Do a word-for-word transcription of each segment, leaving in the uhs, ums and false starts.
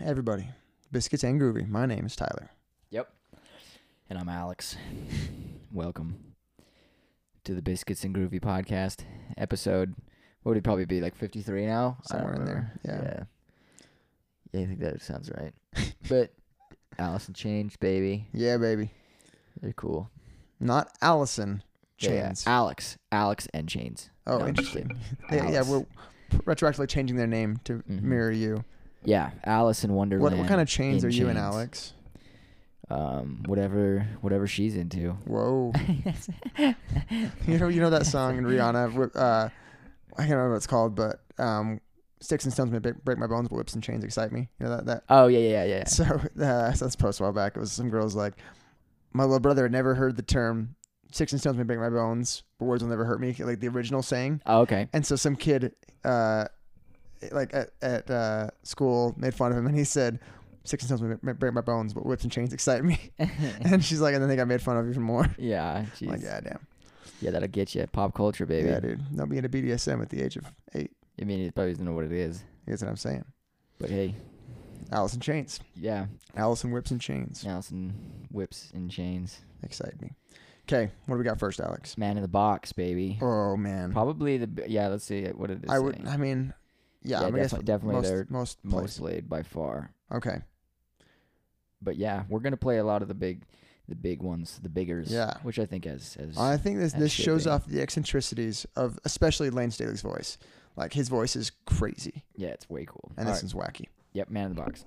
everybody. Biscuits and Groovy. My name is Tyler. Yep. And I'm Alex. Welcome to the Biscuits and Groovy podcast episode. What would it probably be, like fifty-three now? Somewhere in there. Yeah. yeah. Yeah, I think that sounds right. But Alice in Chains, baby. Yeah, baby. They're cool. Not Allison Chains. Yeah, Alex. Alex and Chains. Oh, no, interesting. Yeah, yeah, we're retroactively changing their name to mm-hmm. mirror you. Yeah, Alice in Wonderland. What, what kind of chains are you chains. and Alex? Um, whatever, whatever she's into. Whoa. you know, you know that song in Rihanna. Uh, I can't remember what it's called, but um, sticks and stones may break my bones, but whips and chains excite me. You know that? that? Oh yeah, yeah, yeah. yeah. So, uh, so that's a post a while back. It was some girls like, my little brother had never heard the term. Sticks and stones may break my bones, but words will never hurt me. Like the original saying. Oh, okay. And so some kid, uh, like at at uh, school, made fun of him, and he said, "Sticks and stones may break my bones, but whips and chains excite me." And she's like, "And then they got made fun of even more." Yeah. Geez. Like, yeah, damn. Yeah, that'll get you. Pop culture, baby. Yeah, dude. They'll be into B D S M at the age of eight. I mean, he probably doesn't know what it is. That's what I'm saying. But hey, Alice in Chains. Yeah. Alice in Whips and Chains. Alice in Whips and Chains. Excite me. Okay, what do we got first, Alex? Man in the Box, baby. Oh man. Probably the yeah. Let's see what it is. I would. I mean, yeah. yeah I guess definitely, definitely most, they're most most played by far. Okay. But yeah, we're gonna play a lot of the big, the big ones, the biggers. Yeah. Which I think as as I think this this shows off the eccentricities of especially Lane Staley's voice. Like his voice is crazy. Yeah, it's way cool. And this one's wacky. Yep, Man in the Box.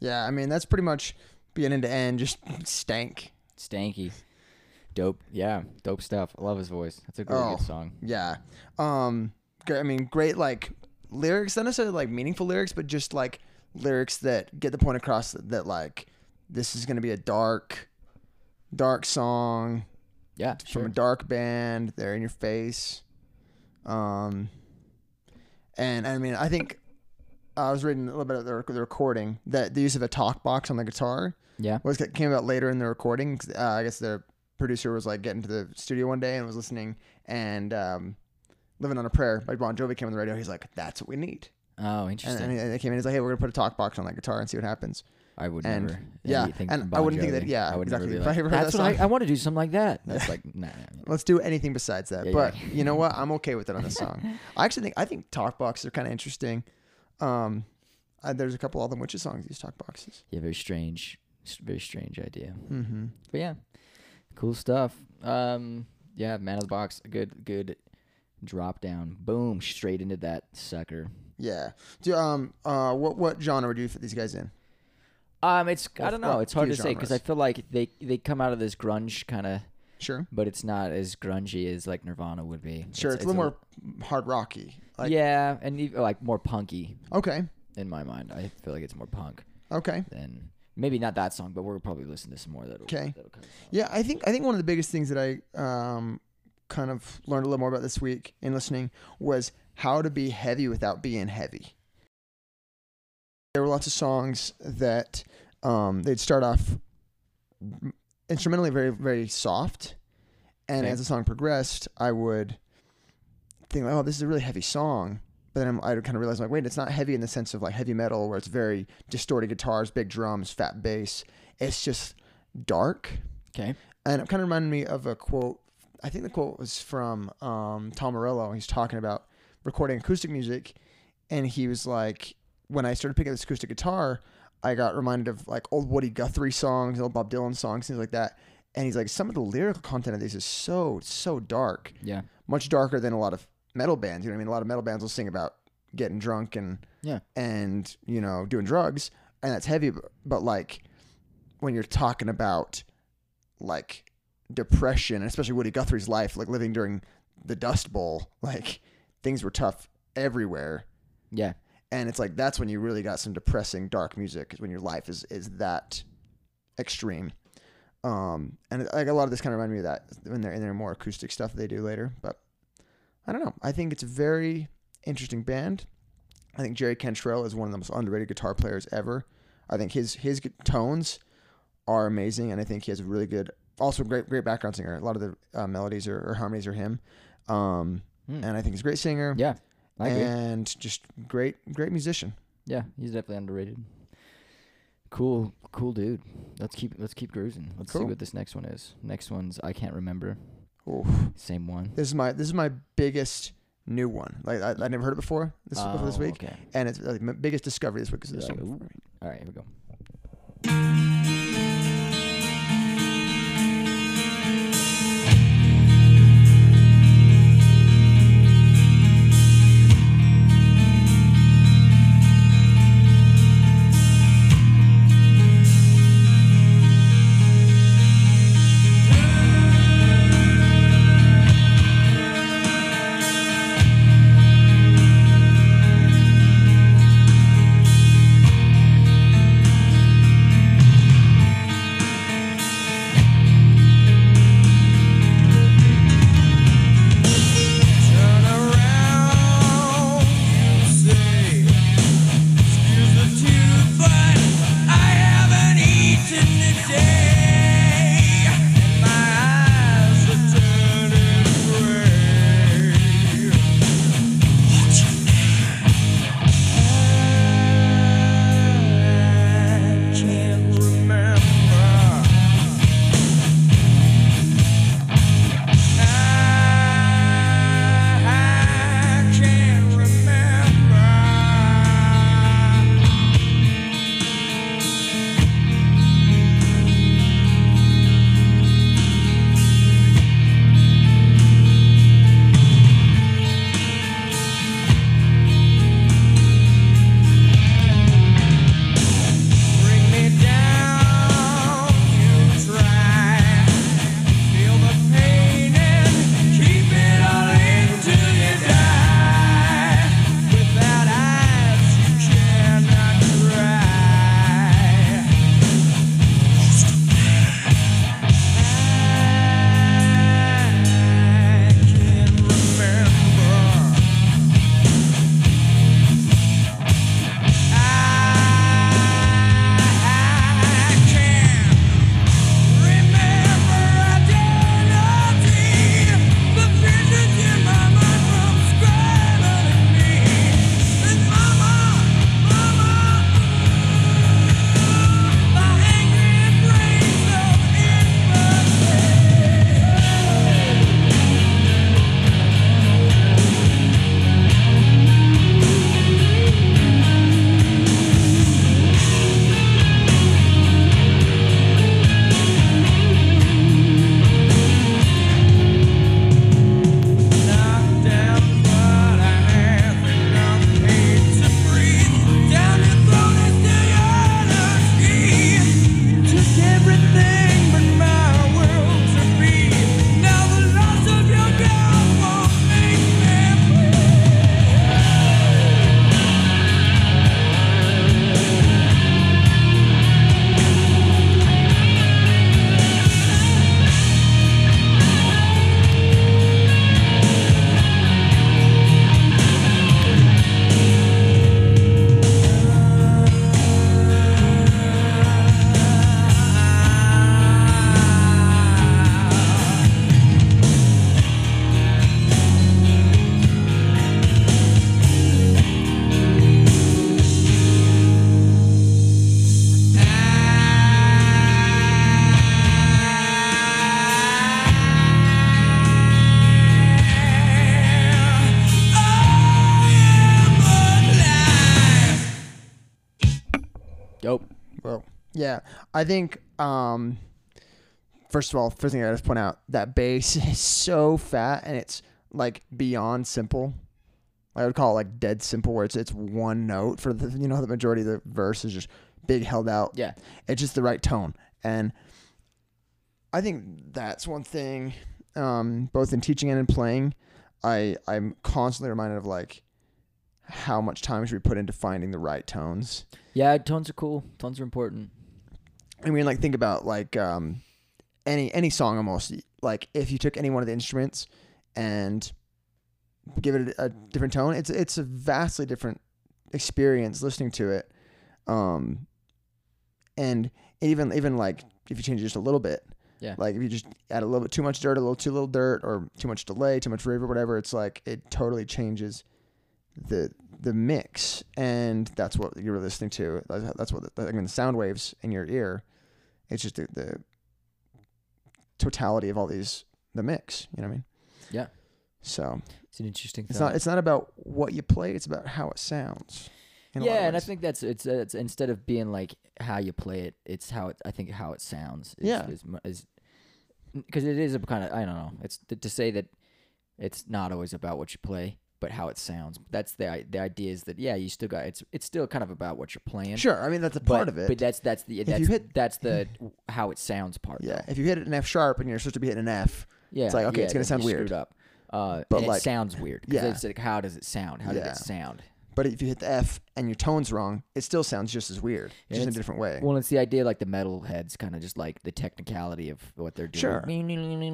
Yeah, I mean, that's pretty much beginning to end, just stank. Stanky. Dope. Yeah, dope stuff. I love his voice. That's a really oh, good song. Yeah. Um, I mean, great, like, lyrics, not necessarily, like, meaningful lyrics, but just, like, lyrics that get the point across that, that like, this is going to be a dark, dark song. Yeah, sure. From a dark band. They're in your face. Um, and, I mean, I think... I was reading a little bit of the, the recording that the use of a talk box on the guitar yeah. was came about later in the recording. Uh, I guess the producer was like getting to the studio one day and was listening, and um, Living on a Prayer by Bon Jovi came on the radio. He's like, that's what we need. Oh, interesting. And, and they came in, he's like, hey, we're going to put a talk box on that guitar and see what happens. I would and, never. Yeah. Think and bon I wouldn't Jovi. Think that. Yeah. I would exactly. never be like, if I ever that's that what I, I want to do something like that. That's like, nah, nah, nah. Let's do anything besides that. Yeah, but yeah. you know what? I'm okay with it on this song. I actually think, I think talk boxes are kind of interesting. Um, I, there's a couple All Them Witches songs use talk boxes. Yeah, very strange, very strange idea. Mm-hmm. But yeah, cool stuff. Um, yeah, Man of the Box, good, good drop down, boom, straight into that sucker. Yeah. Do um uh what what genre do you fit these guys in? Um, it's I don't know. It's hard to say because I feel like they they come out of this grunge kind of. Sure. But it's not as grungy as like Nirvana would be. Sure, it's, it's, it's a little more hard rocky. Like, yeah, and even, like more punky. Okay. In my mind, I feel like it's more punk. Okay. Then maybe not that song, but we'll probably listen to some more of that. Okay. Yeah, I think I think one of the biggest things that I um kind of learned a little more about this week in listening was how to be heavy without being heavy. There were lots of songs that um they'd start off instrumentally very, very soft, and okay. as the song progressed, I would think, like, "Oh, this is a really heavy song." But then I'm, I would kind of realize, like, wait, it's not heavy in the sense of like heavy metal, where it's very distorted guitars, big drums, fat bass. It's just dark. Okay, and it kind of reminded me of a quote. I think the quote was from um, Tom Morello. He's talking about recording acoustic music, and he was like, "When I started picking up this acoustic guitar, I got reminded of like old Woody Guthrie songs, old Bob Dylan songs, things like that." And he's like, some of the lyrical content of these is so, so dark. Yeah. Much darker than a lot of metal bands. You know what I mean? A lot of metal bands will sing about getting drunk and, yeah. and you know, doing drugs. And that's heavy. But, but like when you're talking about like depression, especially Woody Guthrie's life, like living during the Dust Bowl, like things were tough everywhere. Yeah. And it's like, that's when you really got some depressing, dark music, is when your life is, is that extreme. Um, and it, like a lot of this kind of reminded me of that when they're in their more acoustic stuff they do later. But I don't know. I think it's a very interesting band. I think Jerry Cantrell is one of the most underrated guitar players ever. I think his his tones are amazing, and I think he has a really good, also great great background singer. A lot of the uh, melodies or, or harmonies are him. Um, mm. And I think he's a great singer. Yeah. And just great, great musician. Yeah, he's definitely underrated. Cool, cool dude. Let's keep let's keep cruising. Let's cool. see what this next one is. Next one's I Can't Remember. Oof. Same one. This is my this is my biggest new one. Like I I never heard it before. This oh, before this week, okay. and it's like my biggest discovery this week is this yeah, one. Like, all right, here we go. Dope. Well, yeah. I think, um, first of all, first thing I gotta point out, that bass is so fat and it's like beyond simple. I would call it like dead simple, where it's it's one note for the, you know, the majority of the verse is just big held out. Yeah. It's just the right tone. And I think that's one thing, um, both in teaching and in playing, I, I'm constantly reminded of like, how much time should we put into finding the right tones? Yeah, tones are cool. Tones are important. I mean, like, think about like um, any any song almost. Like, if you took any one of the instruments and give it a, a different tone, it's it's a vastly different experience listening to it. Um, and even even like if you change it just a little bit, yeah. Like if you just add a little bit too much dirt, a little too little dirt, or too much delay, too much reverb, or whatever, it's like it totally changes the the mix, and that's what you're listening to. That's what the, I mean, the sound waves in your ear. It's just the, the totality of all these, the mix. You know what I mean? Yeah. So it's an interesting thought. It's not. It's not about what you play. It's about how it sounds. Yeah, and I think that's it's, it's instead of being like how you play it, it's how it. I think how it sounds. Is, yeah. Is because it is a kind of I don't know. It's to say that it's not always about what you play, but how it sounds. That's the the idea is that yeah, you still got it's it's still kind of about what you're playing. Sure, I mean that's a part but, of it. But that's that's the that's, hit, that's the how it sounds part. Yeah, though. If you hit an F sharp and you're supposed to be hitting an F, yeah, it's like okay, yeah, it's gonna sound weird. Screwed up. Uh, but like, it sounds weird. Yeah, it's like how does it sound? How yeah. did it sound? But if you hit the F and your tone's wrong, it still sounds just as weird, yeah, just in a different way. Well, it's the idea like the metal heads kind of just like the technicality of what they're doing. Sure.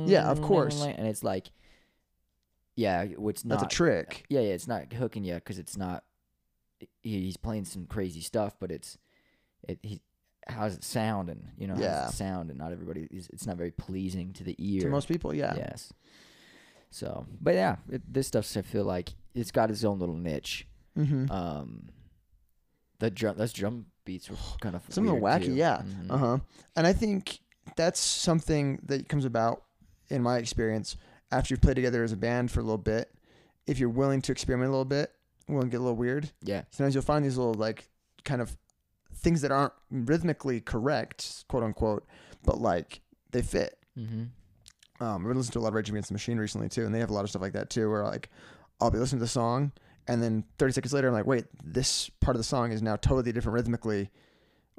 Yeah, of course. And it's like. Yeah, it's not. That's a trick. Yeah, yeah, it's not hooking you because it's not. He, he's playing some crazy stuff, but it's it. He, how does it sound? And you know, yeah. how does it sound? And not everybody. It's not very pleasing to the ear. To most people, yeah. Yes. So, but yeah, it, this stuff. I feel like it's got its own little niche. Mm-hmm. Um, the drum, those drum beats were kind of some of the wacky, too. Yeah. Mm-hmm. Uh huh. And I think that's something that comes about in my experience. After you've played together as a band for a little bit, if you're willing to experiment a little bit, willing to get a little weird, yeah. Sometimes you'll find these little like kind of things that aren't rhythmically correct, quote unquote, but like they fit. Mm-hmm. Um, I've been listening to a lot of Rage Against the Machine recently too, and they have a lot of stuff like that too, where like I'll be listening to the song, and then thirty seconds later, I'm like, wait, this part of the song is now totally different rhythmically,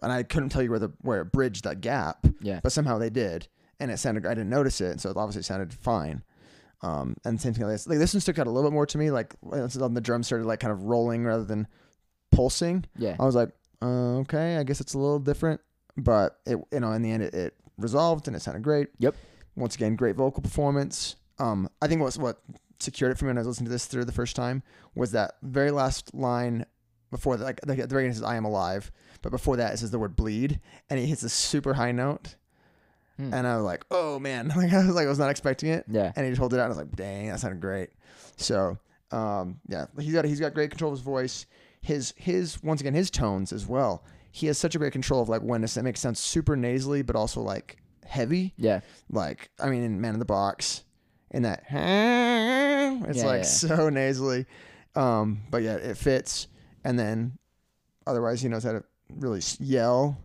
and I couldn't tell you where the where it bridged that gap, yeah. But somehow they did, and it sounded I didn't notice it, and so it obviously sounded fine. Um, and same thing like this. Like this one stuck out a little bit more to me. Like the drum started like kind of rolling rather than pulsing. Yeah, I was like, uh, okay, I guess it's a little different. But it, you know, in the end, it, it resolved and it sounded great. Yep. Once again, great vocal performance. Um, I think what what secured it for me when I was listening to this through the first time was that very last line before the, like the, the very end says, "I am alive," but before that it says the word "bleed," and it hits a super high note. Hmm. And I was like, oh man, like I was like, I was not expecting it. Yeah. And he just held it out. And I was like, dang, that sounded great. So, um, yeah, he's got, he's got great control of his voice. His, his, once again, his tones as well. He has such a great control of like when to make it sound super nasally, but also like heavy. Yeah. Like, I mean, in Man in the Box in that, it's yeah, like yeah. so nasally. Um, but yeah, it fits. And then otherwise he knows how to really yell.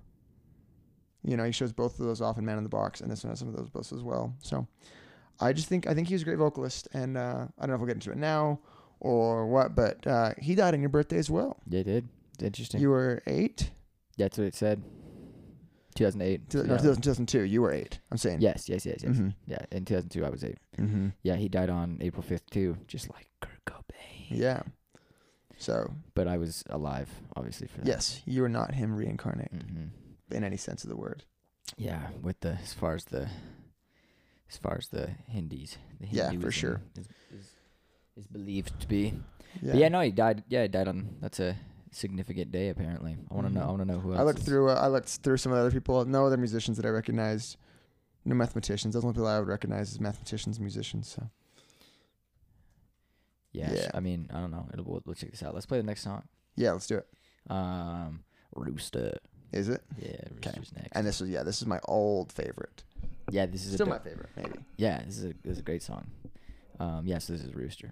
You know, he shows both of those off in Man in the Box, and this one has some of those both as well. So, I just think I think he was a great vocalist, and uh, I don't know if we'll get into it now or what, but uh, he died on your birthday as well. Yeah, he did. It's interesting. You were eight? Yeah, that's what it said. two thousand eight. No, two thousand two. You were eight. I'm saying. Yes, yes, yes, yes. Mm-hmm. Yeah, in two thousand two, I was eight. Mm-hmm. Yeah, he died on April fifth, too, just like Kurt Cobain. Yeah. So. But I was alive, obviously, for that. Yes, you were not him reincarnated. Mm-hmm. In any sense of the word, yeah. With the as far as the as far as the Hindis, the Hinduism yeah, for sure, is, is, is believed to be. Yeah. But yeah, no, he died. Yeah, he died on. That's a significant day, apparently. I want to mm-hmm. know. I want to know who else. I looked is. through. Uh, I looked through some of the other people. No other musicians that I recognized. No mathematicians. Those are the only people I would recognize as mathematicians, and musicians. So. Yes, yeah. I mean, I don't know. It'll, we'll, we'll check this out. Let's play the next song. Yeah, let's do it. Um, Rooster. Is it? Yeah, Rooster's next. And this was yeah, this is my old favorite. Yeah, this is still a, my favorite, maybe. Yeah, this is a this is a great song. Um, yes, yeah, so this is Rooster.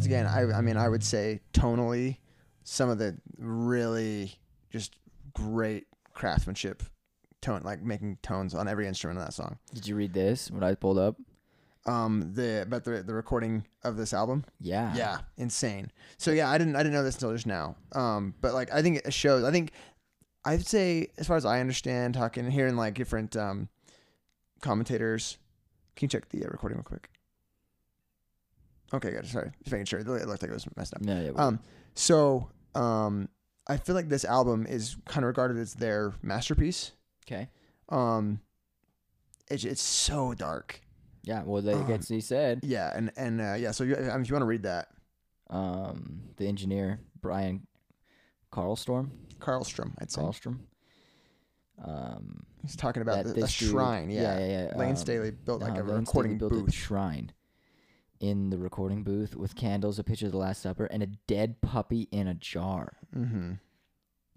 once again, I, I mean, I would say tonally, some of the really just great craftsmanship, tone, like making tones on every instrument in that song. Did you read this when I pulled up? Um, the about the the recording of this album. Yeah, yeah, insane. So yeah, I didn't I didn't know this until just now. Um, but like I think it shows. I think I'd say as far as I understand, talking hearing like different um commentators. Can you check the uh, recording real quick? Okay, good. Sorry, just making sure. It looked like it was messed up. Yeah, yeah. Um, so um, I feel like this album is kind of regarded as their masterpiece. Okay. Um, it's it's so dark. Yeah, well, like um, he said. Yeah, and and uh, yeah, so you, I mean, if you want to read that, um, the engineer Brian Carlstrom, Carlstrom, I'd say Carlstrom. Um, he's talking about the, a shrine. Dude, yeah, yeah, yeah. Lane um, Staley built like no, a Lane recording built booth a shrine in the recording booth with candles, a picture of the Last Supper, and a dead puppy in a jar. Mm-hmm.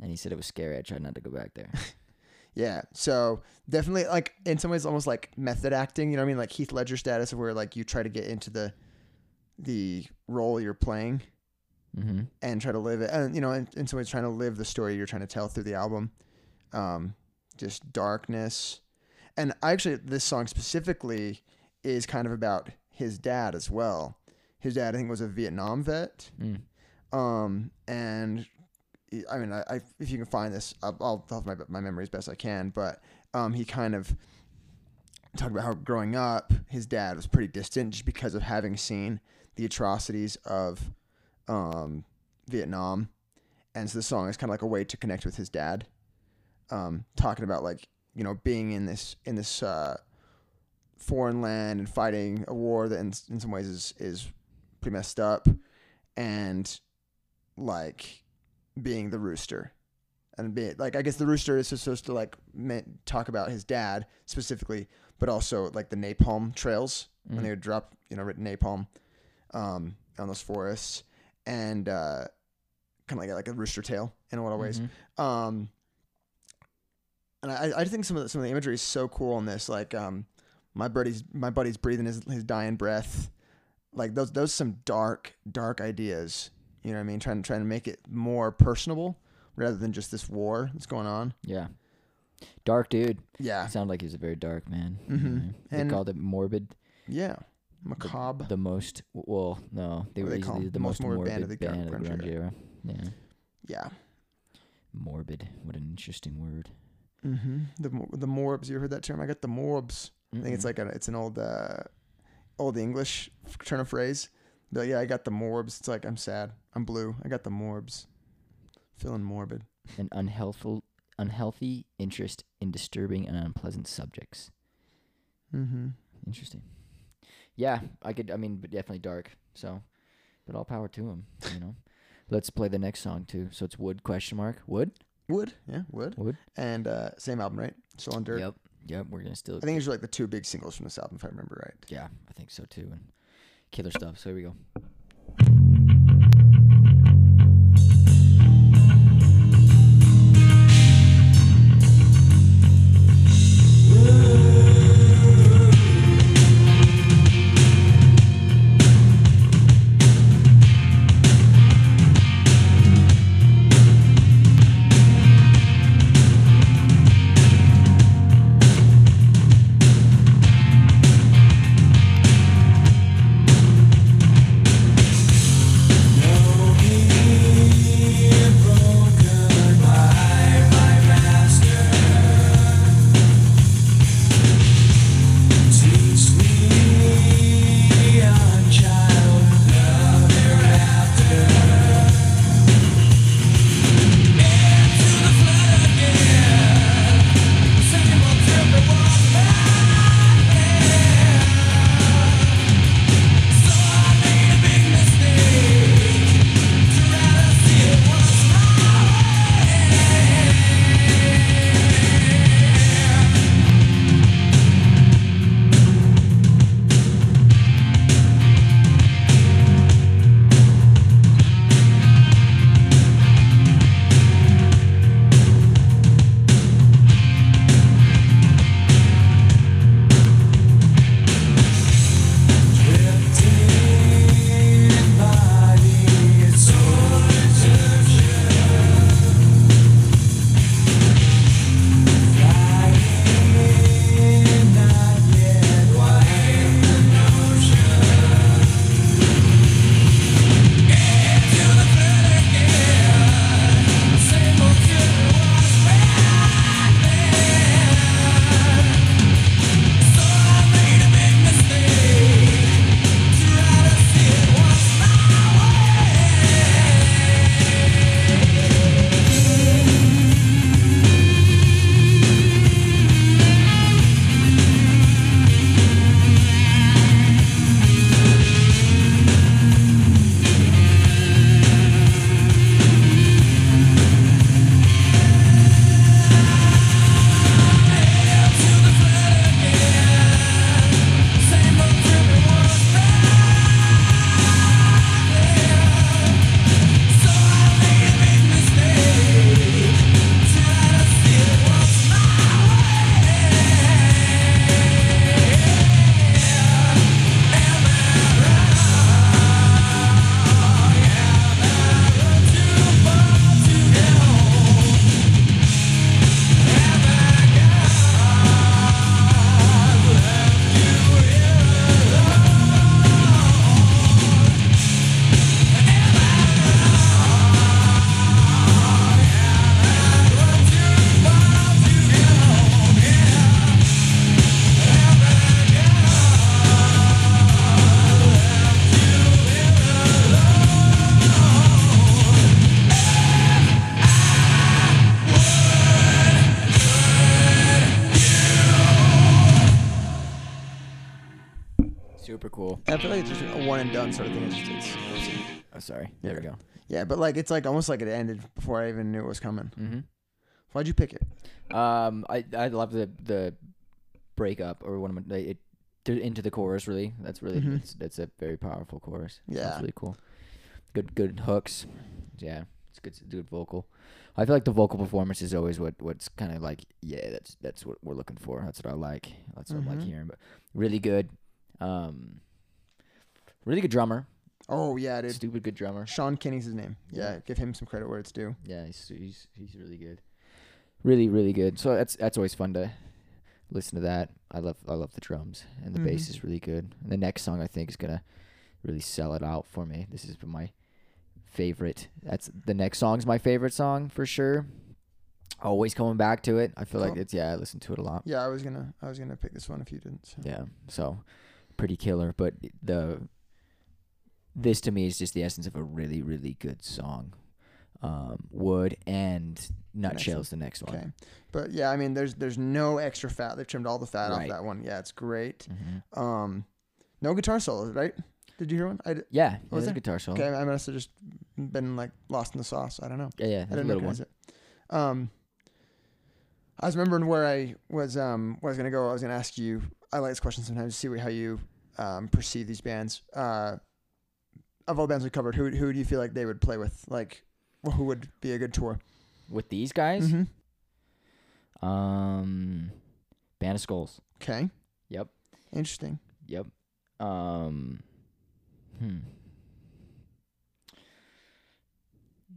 And he said it was scary. I tried not to go back there. Yeah, so definitely, like, in some ways, almost like method acting, you know what I mean? Like Heath Ledger status, where, like, you try to get into the the role you're playing mm-hmm. and try to live it. And, you know, in, in some ways, trying to live the story you're trying to tell through the album. Um, just darkness. And actually, this song specifically is kind of about his dad as well. His dad, I think, was a Vietnam vet. Mm. Um, and... I mean, I, I if you can find this, I'll, I'll help my my memory as best I can. But um, he kind of talked about how growing up, his dad was pretty distant just because of having seen the atrocities of um, Vietnam, and so the song is kind of like a way to connect with his dad, um, talking about like you know being in this in this uh, foreign land and fighting a war that in, in some ways is is pretty messed up, and like. Being the rooster and be like, I guess the rooster is supposed to like talk about his dad specifically, but also like the napalm trails mm-hmm. when they would drop, you know, written napalm, um, on those forests and, uh, kind of like, like a rooster tail in a lot of ways. Mm-hmm. Um, and I, I think some of the, some of the imagery is so cool on this. Like, um, my buddy's, my buddy's breathing his, his dying breath. Like those, those, some dark, dark ideas. You know what I mean? Trying to trying to make it more personable rather than just this war that's going on. Yeah. Dark dude. Yeah. It sounded like he was a very dark man. Mm-hmm. Yeah. They and called it morbid. Yeah. Macabre. The, the most, well, no. They what were they easily the most, most morbid, morbid band of the, band of the grunge era. Yeah. Yeah. Morbid. What an interesting word. Mm-hmm. The the morbs. You ever heard that term? I got the morbs. Mm-mm. I think it's like a, it's an old, uh, old English turn of phrase. But yeah, I got the morbs. It's like, I'm sad. I'm blue. I got the morbs. Feeling morbid. An unhealthful, unhealthy interest in disturbing and unpleasant subjects. Mm-hmm. Interesting. Yeah, I could, I mean, but definitely dark. So, but all power to him, you know. Let's play the next song, too. So it's Wood, question mark. Wood? Wood. Yeah, Wood. Wood. And uh, same album, right? Soul and Dirt. Yep. Yep, we're going to still. I think these are like the two big singles from this album, if I remember right. Yeah, I think so, too. And killer stuff. So here we go. super cool. I feel like it's just a one and done sort of thing. It's just, it's, it's, oh, sorry. There yeah. we go. Yeah, but like it's like almost like it ended before I even knew it was coming. Mm-hmm. Why'd you pick it? Um, I I love the the breakup or one of my, it into the chorus. Really, that's really mm-hmm. that's, that's a very powerful chorus. Yeah, that's really cool. Good good hooks. Yeah, it's good good vocal. I feel like the vocal performance is always what, what's kind of like, yeah, that's that's what we're looking for. That's what I like. That's what mm-hmm. I like hearing. But really good, um, really good drummer. Oh yeah, dude. Stupid good drummer. Sean Kinney's his name. Yeah, yeah, give him some credit where it's due. Yeah, he's he's he's really good. Really really good. So that's that's always fun to listen to that. I love I love the drums and the mm-hmm. bass is really good. And the next song I think is gonna really sell it out for me. This is my favorite. That's the next song's my favorite song for sure. Always coming back to it. I feel oh. like it's yeah. I listen to it a lot. Yeah, I was gonna I was gonna pick this one if you didn't. So. Yeah, so pretty killer. But the this to me is just the essence of a really really good song. Um, Wood and Nutshells the next one. Okay. But yeah, I mean, there's there's no extra fat. They've trimmed all the fat right. off that one. Yeah, it's great. Mm-hmm. Um, no guitar solos, right? Did you hear one? I d- yeah, what was it? Guitar solo. Okay, I must have just been like lost in the sauce. I don't know. Yeah, yeah, I didn't recognize it. Um, I was remembering where I was. Um, where I was gonna go. I was gonna ask you. I like this question sometimes to see what, how you um, perceive these bands. Uh, of all the bands we covered, who who do you feel like they would play with? Like, who would be a good tour with these guys? Mm-hmm. Um, Band of Skulls. Okay. Yep. Interesting. Yep. Um. Hmm.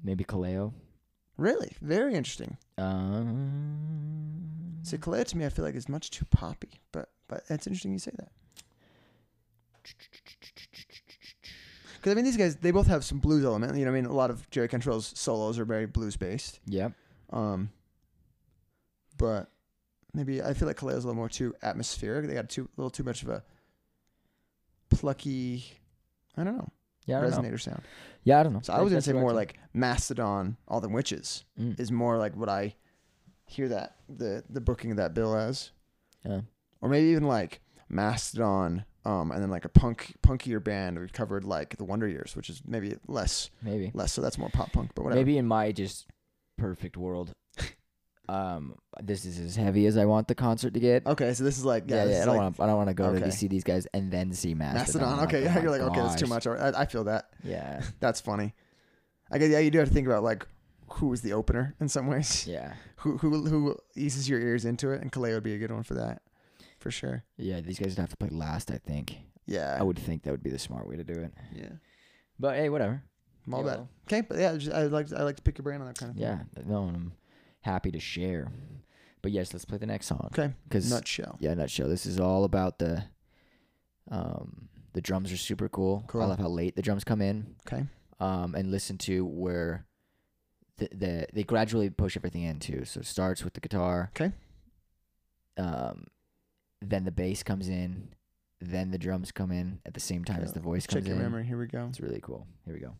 Maybe Kaleo. Really? Very interesting. Um, See, Kaleo to me, I feel like is much too poppy, but but it's interesting you say that. Because I mean, these guys, they both have some blues element. You know, I mean, a lot of Jerry Cantrell's solos are very blues based. Yep. Um. But maybe I feel like Kaleo's a little more too atmospheric. They got too a little too much of a plucky. I don't know. Yeah, I don't Resonator know. sound. Yeah, I don't know. So I, I was going to say more like Mastodon, All Them Witches mm. is more like what I hear that the the booking of that bill as. Yeah. Or maybe even like Mastodon um, and then like a punk punkier band. We've covered like The Wonder Years, which is maybe less. Maybe. Less, so that's more pop punk, but whatever. Maybe in my just perfect world, um, this is as heavy as I want the concert to get. Okay, so this is like yeah, yeah. yeah I don't like, want I don't want to go okay. to see these guys and then see Mastodon. Mastodon. Okay, yeah, oh you're like gosh. okay, that's too much. I, I feel that. Yeah, that's funny. I guess yeah, you do have to think about like who was the opener in some ways. Yeah, who who who eases your ears into it, and Kaleo would be a good one for that, for sure. Yeah, these guys would have to play last, I think. Yeah, I would think that would be the smart way to do it. Yeah, but hey, whatever. I'm all that. Okay, but yeah, just, I like I like to pick your brain on that kind of yeah, thing. Yeah, no. I'm, happy to share, but yes, let's play the next song. Okay, because Nutshell. Yeah, Nutshell. This is all about the, um, the drums are super cool. cool. I love how late the drums come in. Okay, um, and listen to where the, the they gradually push everything into. So it starts with the guitar. Okay, um, then the bass comes in, then the drums come in at the same time okay. as the voice Check comes in. Check your memory. Here we go. It's really cool. Here we go.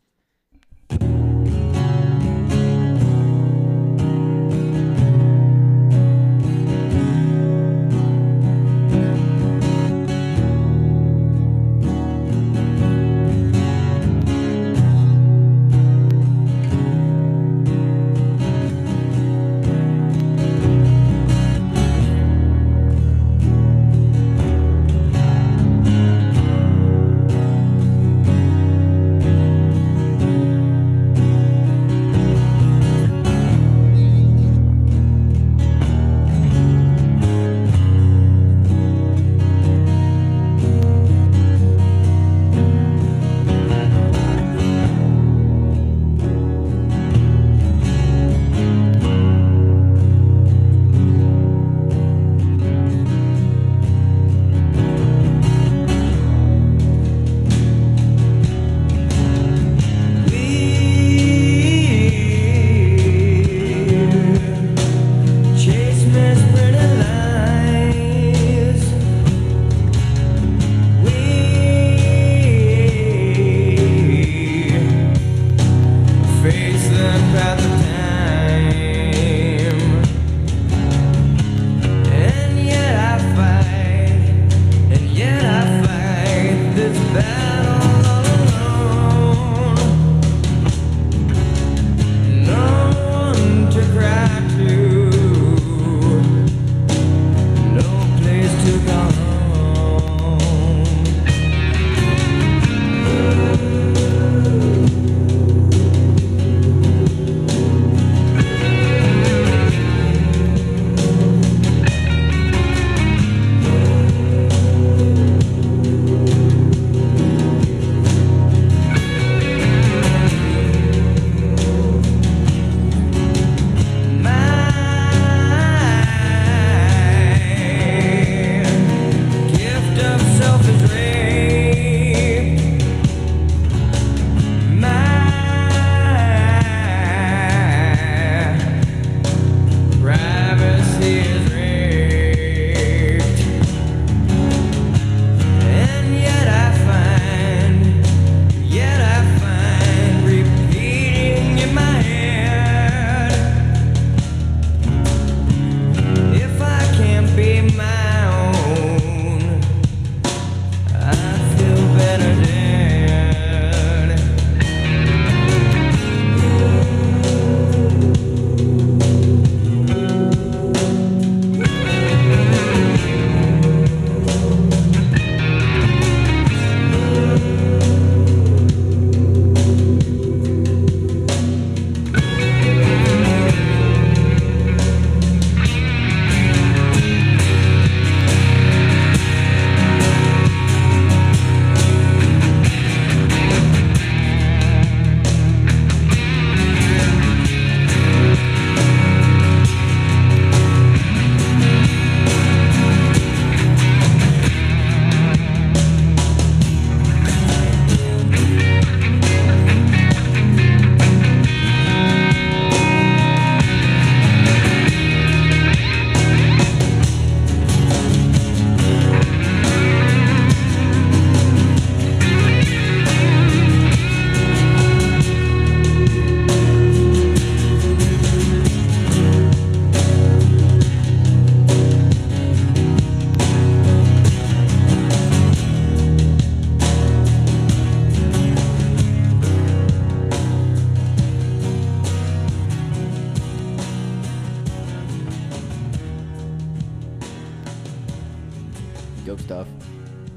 dope stuff.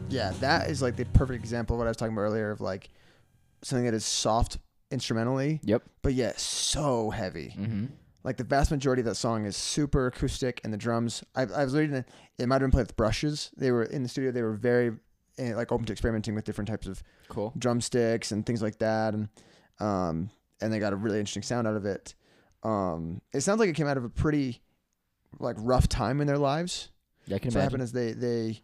Yeah, that is like the perfect example of what I was talking about earlier of like something that is soft instrumentally. Yep. But yet yeah, so heavy. Mm-hmm. Like the vast majority of that song is super acoustic, and the drums. I, I was reading it, it might have been played with brushes. They were in the studio. They were very uh, like open to experimenting with different types of cool drumsticks and things like that, and um and they got a really interesting sound out of it. Um, it sounds like it came out of a pretty like rough time in their lives. Yeah, I can so imagine. What happened is they they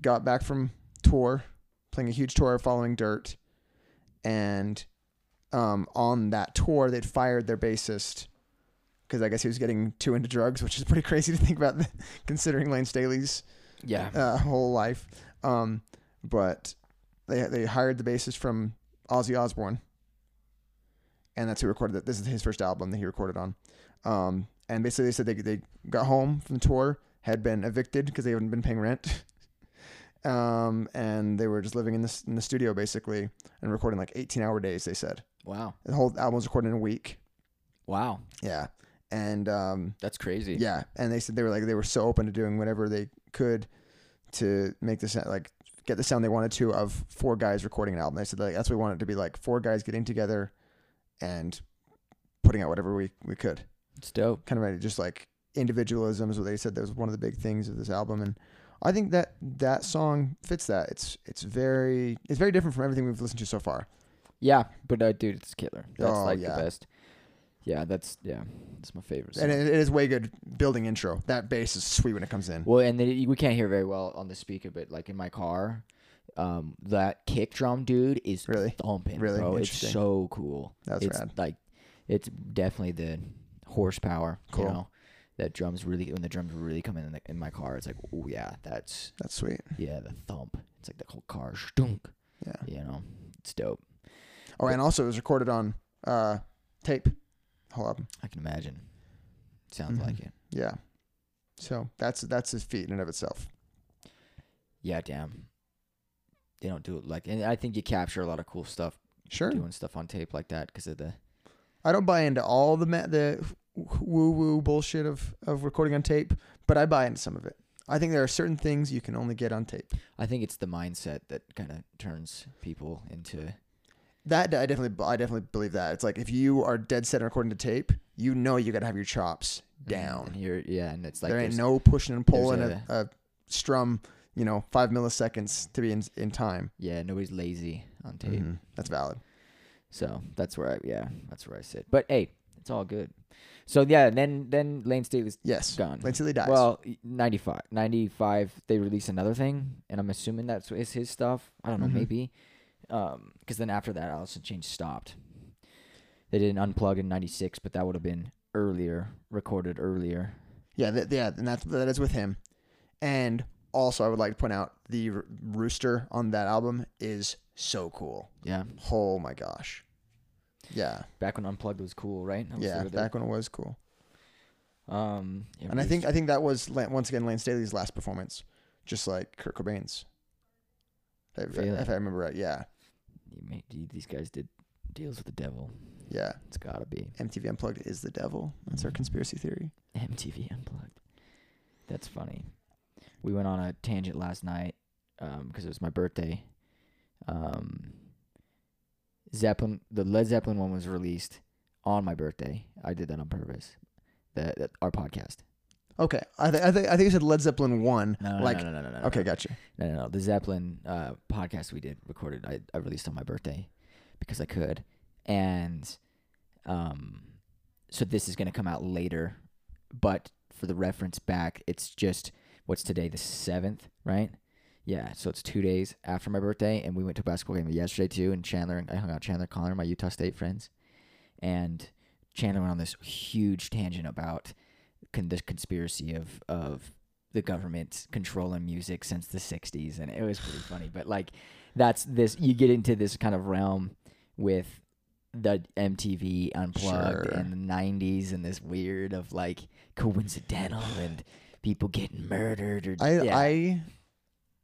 got back from tour, playing a huge tour following Dirt, and um, on that tour they'd fired their bassist. Because I guess he was getting too into drugs, which is pretty crazy to think about, considering Lane Staley's yeah. uh, whole life. Um, but they they hired the bassist from Ozzy Osbourne, and that's who recorded it. This is his first album that he recorded on. Um, and basically, they said they they got home from the tour, had been evicted because they hadn't been paying rent, um, and they were just living in this in the studio basically and recording like eighteen hour days. They said, "Wow, the whole album was recorded in a week." Wow. Yeah. And um, that's crazy. Yeah, and they said they were like they were so open to doing whatever they could to make this like get the sound they wanted to of four guys recording an album. They said like that's what we wanted to be like four guys getting together and putting out whatever we, we could. It's dope. Kind of just like individualism is what they said that was one of the big things of this album, and I think that that song fits that. It's it's very it's very different from everything we've listened to so far. Yeah, but uh, dude, it's killer. That's oh, like yeah. the best. Yeah, that's yeah, it's my favorite song. And it, it is way good building intro. That bass is sweet when it comes in. Well, and the, we can't hear very well on the speaker, but like in my car, um, that kick drum dude is really thumping. Really, bro. It's so cool. That's it's rad. Like, it's definitely the horsepower. Cool. You know, that drums really when the drums really come in in, the, in my car, it's like oh yeah, that's that's sweet. Yeah, the thump. It's like the whole car stunk. Yeah, you know, it's dope. Oh, but, and also it was recorded on uh, tape. Whole album. I can imagine. Sounds mm-hmm. like it. Yeah. So that's that's his feat in and of itself. Yeah, damn. They don't do it like, and I think you capture a lot of cool stuff. Sure. Doing stuff on tape like that because of the. I don't buy into all the ma- the woo woo bullshit of of recording on tape, but I buy into some of it. I think there are certain things you can only get on tape. I think it's the mindset that kind of turns people into. That I definitely, I definitely believe that. It's like if you are dead set on recording to tape, you know you gotta have your chops down. And you're, yeah, and it's like there ain't no pushing and pulling a, a, a strum, you know, five milliseconds to be in in time. Yeah, nobody's lazy on tape. Mm-hmm. That's valid. So that's where I, yeah, that's where I sit. But hey, it's all good. So yeah, then then Lane Staley's yes. gone. Lane Staley dies. Well, ninety-five, ninety-five. They release another thing, and I'm assuming that's is his stuff. I don't know, mm-hmm. maybe. Because um, then after that, Alice in Chains stopped. They didn't unplug in ninety-six, but that would have been earlier, recorded earlier. Yeah, th- yeah, and that's, that is with him. And also, I would like to point out, the r- rooster on that album is so cool. Yeah. Oh, my gosh. Yeah. Back when Unplugged was cool, right? Was yeah, back when it was cool. Um, yeah, And I think I think that was, once again, Lane Staley's last performance, just like Kurt Cobain's. If, really? I, if I remember right, yeah. These guys did deals with the devil. Yeah. It's got to be. M T V Unplugged is the devil. That's mm-hmm. our conspiracy theory. M T V Unplugged. That's funny. We went on a tangent last night because um, it was my birthday. Um, Zeppelin, the Led Zeppelin one was released on my birthday. I did that on purpose. That, that our podcast. Okay, I th- I, th- I think you said Led Zeppelin one. No, no, like, no, no, no, no, no. Okay, gotcha. No, no, no. The Zeppelin uh, podcast we did recorded. I, I released on my birthday because I could, and um, so this is gonna come out later. But for the reference back, it's just what's today, the seventh, right? Yeah. So it's two days after my birthday, and we went to a basketball game yesterday too. And Chandler, I hung out with Chandler Connor, my Utah State friends, and Chandler went on this huge tangent about. Con- the conspiracy of, of the government controlling music since the sixties, and it was pretty funny. But like, that's this. You get into this kind of realm with the M T V Unplugged sure. and the nineties, and this weird of like coincidental and people getting murdered. Or I, yeah. I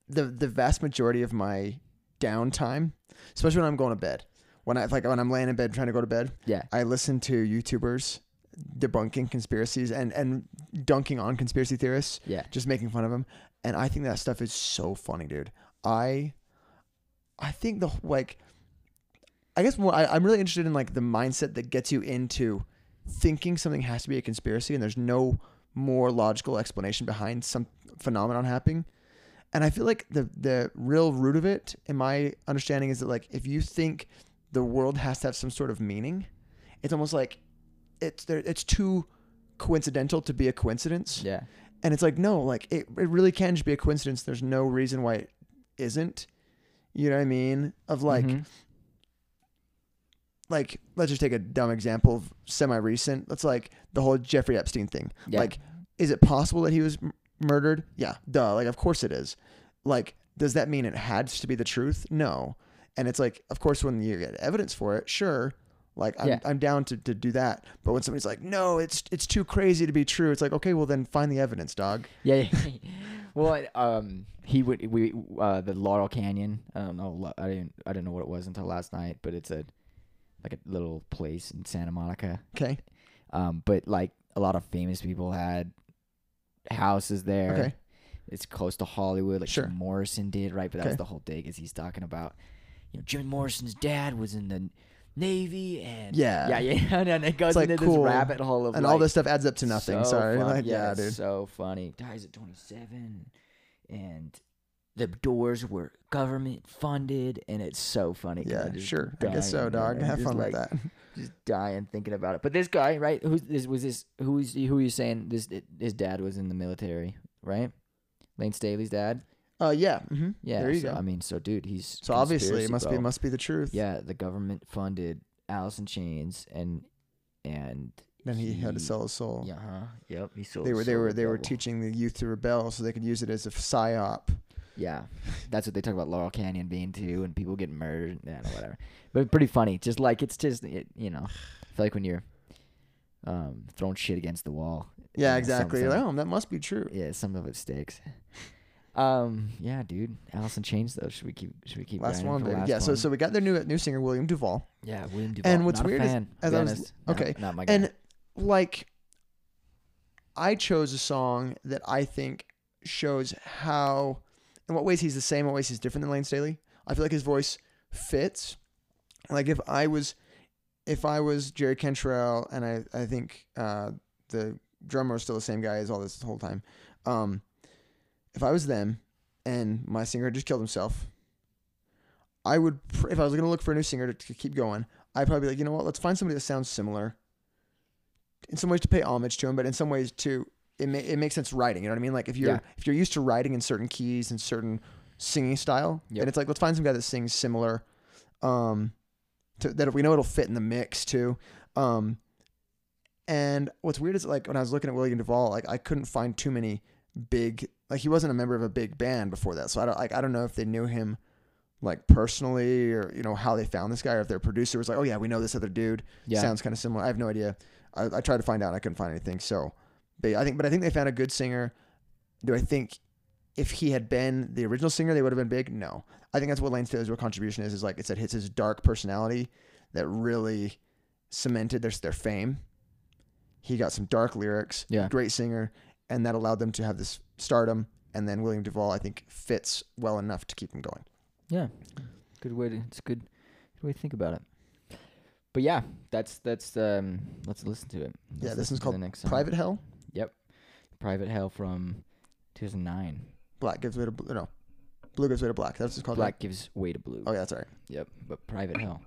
the the vast majority of my downtime, especially when I'm going to bed, when I like when I'm laying in bed trying to go to bed, yeah, I listen to YouTubers. Debunking conspiracies and, and dunking on conspiracy theorists. Yeah. Just making fun of them. And I think that stuff is so funny, dude. I, I think the like, I guess more, I, I'm really interested in like the mindset that gets you into thinking something has to be a conspiracy and there's no more logical explanation behind some phenomenon happening. And I feel like the, the real root of it, in my understanding, is that like, if you think the world has to have some sort of meaning, it's almost like it's there. It's too coincidental to be a coincidence. Yeah. And it's like, no, like it, it really can just be a coincidence. There's no reason why it isn't, you know what I mean? Of like, mm-hmm. like, let's just take a dumb example of semi-recent. That's like the whole Jeffrey Epstein thing. Yeah. Like, is it possible that he was m- murdered? Yeah. Duh. Like, of course it is. Like, does that mean it had to be the truth? No. And it's like, of course, when you get evidence for it, sure. Like, I'm, yeah. I'm down to, to do that. But when somebody's like, no, it's it's too crazy to be true. It's like, okay, well, then find the evidence, dog. Yeah. yeah. Well, um, he would, we, uh, the Laurel Canyon, I don't know, I didn't, I didn't know what it was until last night, but it's a, like a little place in Santa Monica. Okay. Um, but like a lot of famous people had houses there. Okay. It's close to Hollywood. Like sure. Jim Morrison did, right? But that okay. was the whole dig, is he's talking about, you know, Jim Morrison's dad was in the Navy and yeah yeah yeah and it goes like into cool. this rabbit hole of and like, all this stuff adds up to nothing. So sorry, like, yeah, yeah, dude, so funny. Dies at twenty-seven, and the Doors were government funded, and it's so funny. Yeah, sure, I guess so, dog. Have fun like, with that. Just dying thinking about it. But this guy, right? Who's this? Was this? Who's who? Are you saying this? His dad was in the military, right? Lane Staley's dad. Uh yeah, mm-hmm. yeah. There you so, go. I mean, so dude, he's so obviously it must bro. be must be the truth. Yeah, the government funded Alice in Chains, and and then he, he had to sell his soul. Yeah, uh-huh. yep. He sold. They were they were they devil. were teaching the youth to rebel so they could use it as a psyop. Yeah, that's what they talk about Laurel Canyon being too, and people getting murdered and yeah, no, whatever. But pretty funny. Just like it's just it, you know, I feel like when you're um throwing shit against the wall. Yeah, you know, exactly. Like, oh, that must be true. Yeah, some of it sticks. Um. Yeah, dude. Alice in Chains, though. Should we keep? Should we keep? Last one, baby. Last yeah. One? So, so we got their new new singer, William Duvall. Yeah, William Duvall. And what's not weird a fan, is, as I was, okay, not, not my guy. And like, I chose a song that I think shows how, in what ways he's the same, what ways he's different than Lane Staley. I feel like his voice fits. Like if I was, if I was Jerry Cantrell, and I, I think uh, the drummer is still the same guy as all this whole time. Um. If I was them and my singer had just killed himself, I would, if I was going to look for a new singer to, to keep going, I'd probably be like, you know what, let's find somebody that sounds similar. In some ways to pay homage to him, but in some ways to, it, ma- it makes sense writing. You know what I mean? Like if you're, yeah. if you're used to writing in certain keys and certain singing style, yep. and it's like, let's find some guy that sings similar, um, to, that we know it'll fit in the mix too. Um, and what's weird is like when I was looking at William Duvall, like I couldn't find too many big, like he wasn't a member of a big band before that, so I don't like I don't know if they knew him like personally or you know how they found this guy or if their producer was like, oh yeah, we know this other dude, yeah. sounds kind of similar. I have no idea. I, I tried to find out, and I couldn't find anything. So, but I think, but I think they found a good singer. Do I think if he had been the original singer, they would have been big? No, I think that's what Lane Staley's real contribution is. Is like it's that hits his dark personality that really cemented their their fame. He got some dark lyrics. Yeah, great singer. And that allowed them to have this stardom. And then William Duvall, I think, fits well enough to keep him going. Yeah, good way to. It's good, good way to think about it. But yeah, that's that's. Um, let's listen to it. Let's yeah, this is called Private Hell. Yep, Private Hell from two thousand nine. Black gives way to blue. No, blue gives way to black. That's what's called. Black right? gives way to blue. Oh yeah, that's right. Yep, but Private Hell. Well,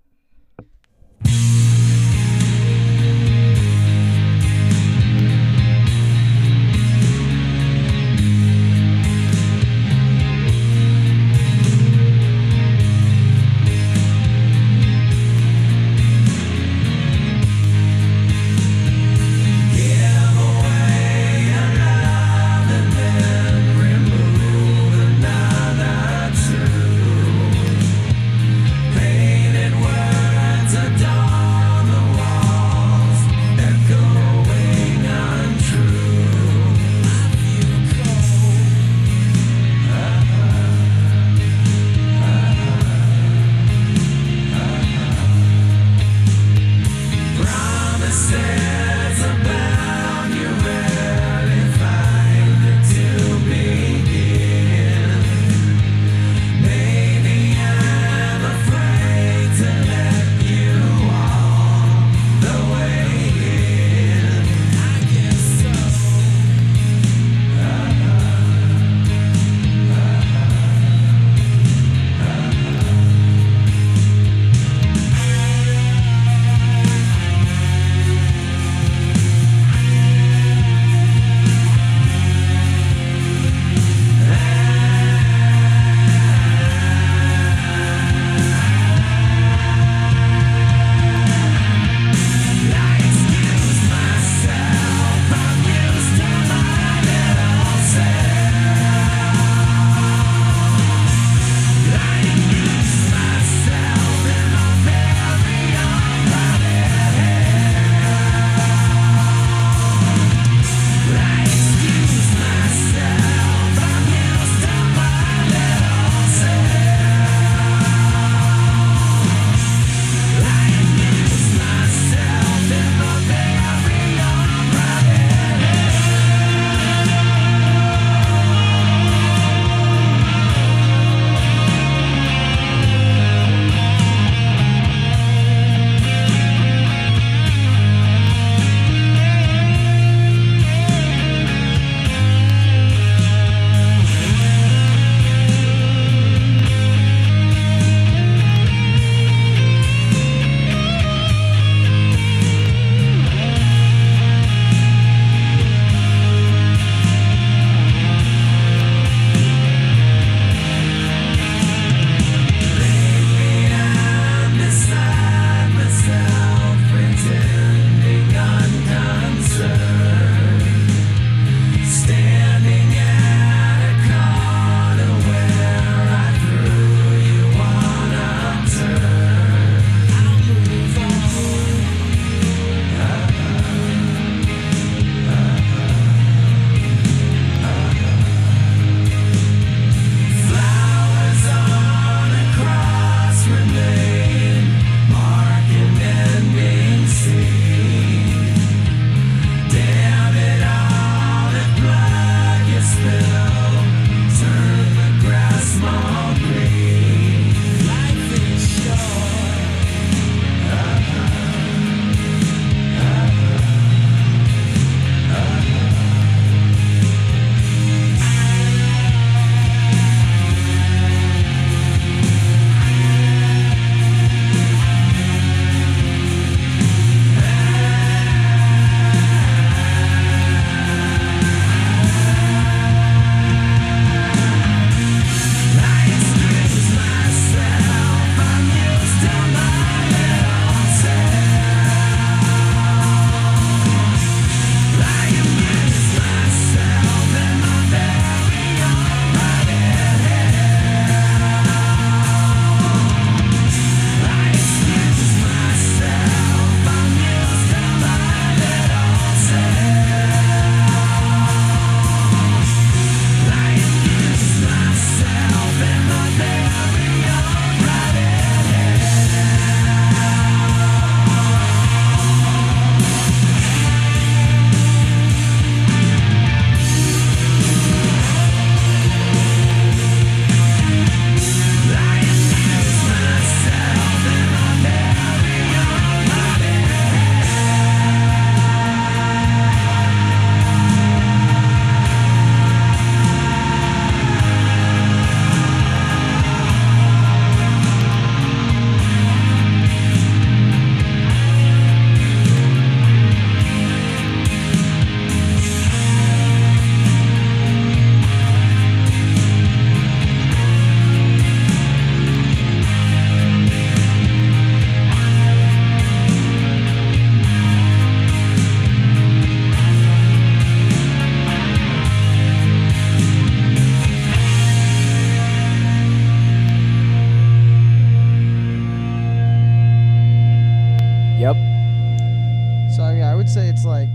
say it's like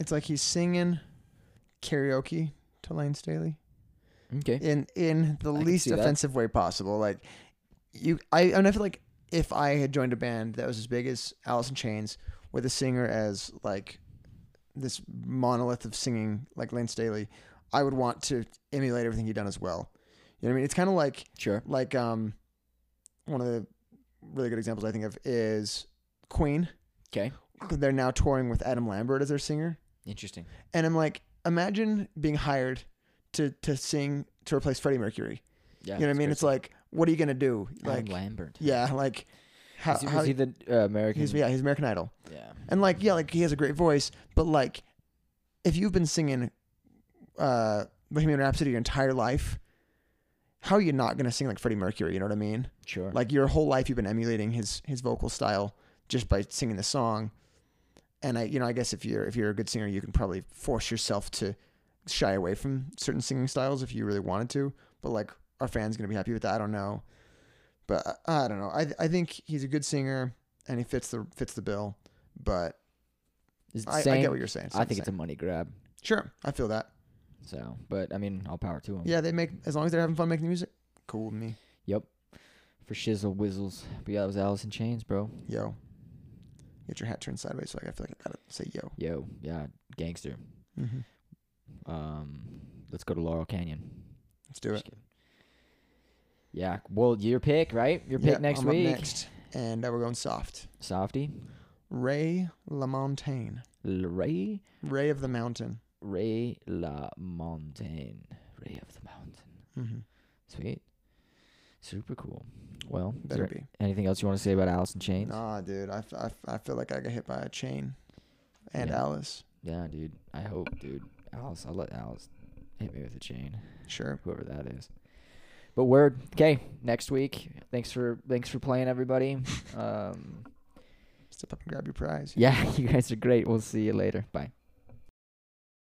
it's like he's singing karaoke to Lane Staley. Okay. In in the I least offensive that. way possible. Like you I, I mean, I feel like if I had joined a band that was as big as Alice in Chains with a singer as like this monolith of singing like Lane Staley, I would want to emulate everything he'd done as well. You know what I mean? It's kind of like sure. like um one of the really good examples I think of is Queen. Okay. They're now touring with Adam Lambert as their singer. Interesting. And I'm like, imagine being hired to to sing to replace Freddie Mercury. Yeah. You know what I mean? Crazy. It's like, what are you gonna do? Like Adam Lambert. Yeah, like how is he, how, is he the uh, American? He's, yeah, he's American Idol. Yeah. And like, yeah, like he has a great voice, but like if you've been singing uh, Bohemian Rhapsody your entire life, how are you not gonna sing like Freddie Mercury? You know what I mean? Sure. Like your whole life you've been emulating his his vocal style just by singing the song. And I, you know, I guess if you're if you're a good singer, you can probably force yourself to shy away from certain singing styles if you really wanted to. But like, are fans gonna be happy with that? I don't know. But I, I don't know. I I think he's a good singer and he fits the fits the bill. But it's I, I get what you're saying. It's I think it's a money grab. Sure, I feel that. So, but I mean, all power to him. Yeah, they make as long as they're having fun making the music. Cool with me. Yep. For shizzle whizzles. But yeah, that was Alice in Chains, bro. Yo. Get your hat turned sideways, so I feel like I gotta say yo. Yo, yeah, gangster. Mm-hmm. Um, let's go to Laurel Canyon. Let's do Just it. Kidding. Yeah, well, your pick, right? Your pick yeah, next I'm week. Up next, and now we're going soft. Softy. Ray La Montagne. L- Ray. Ray of the Mountain. Ray La Montagne. Ray of the Mountain. Mm-hmm. Sweet. Super cool. Well, better be. Anything else you want to say about Alice in Chains? Nah, dude. I, I, I feel like I got hit by a chain. And yeah. Alice. Yeah, dude. I hope, dude. Alice. I'll let Alice hit me with a chain. Sure. Whoever that is. But word. Okay. Next week. Thanks for thanks for playing, everybody. um, Step up and grab your prize. Yeah. You guys are great. We'll see you later. Bye.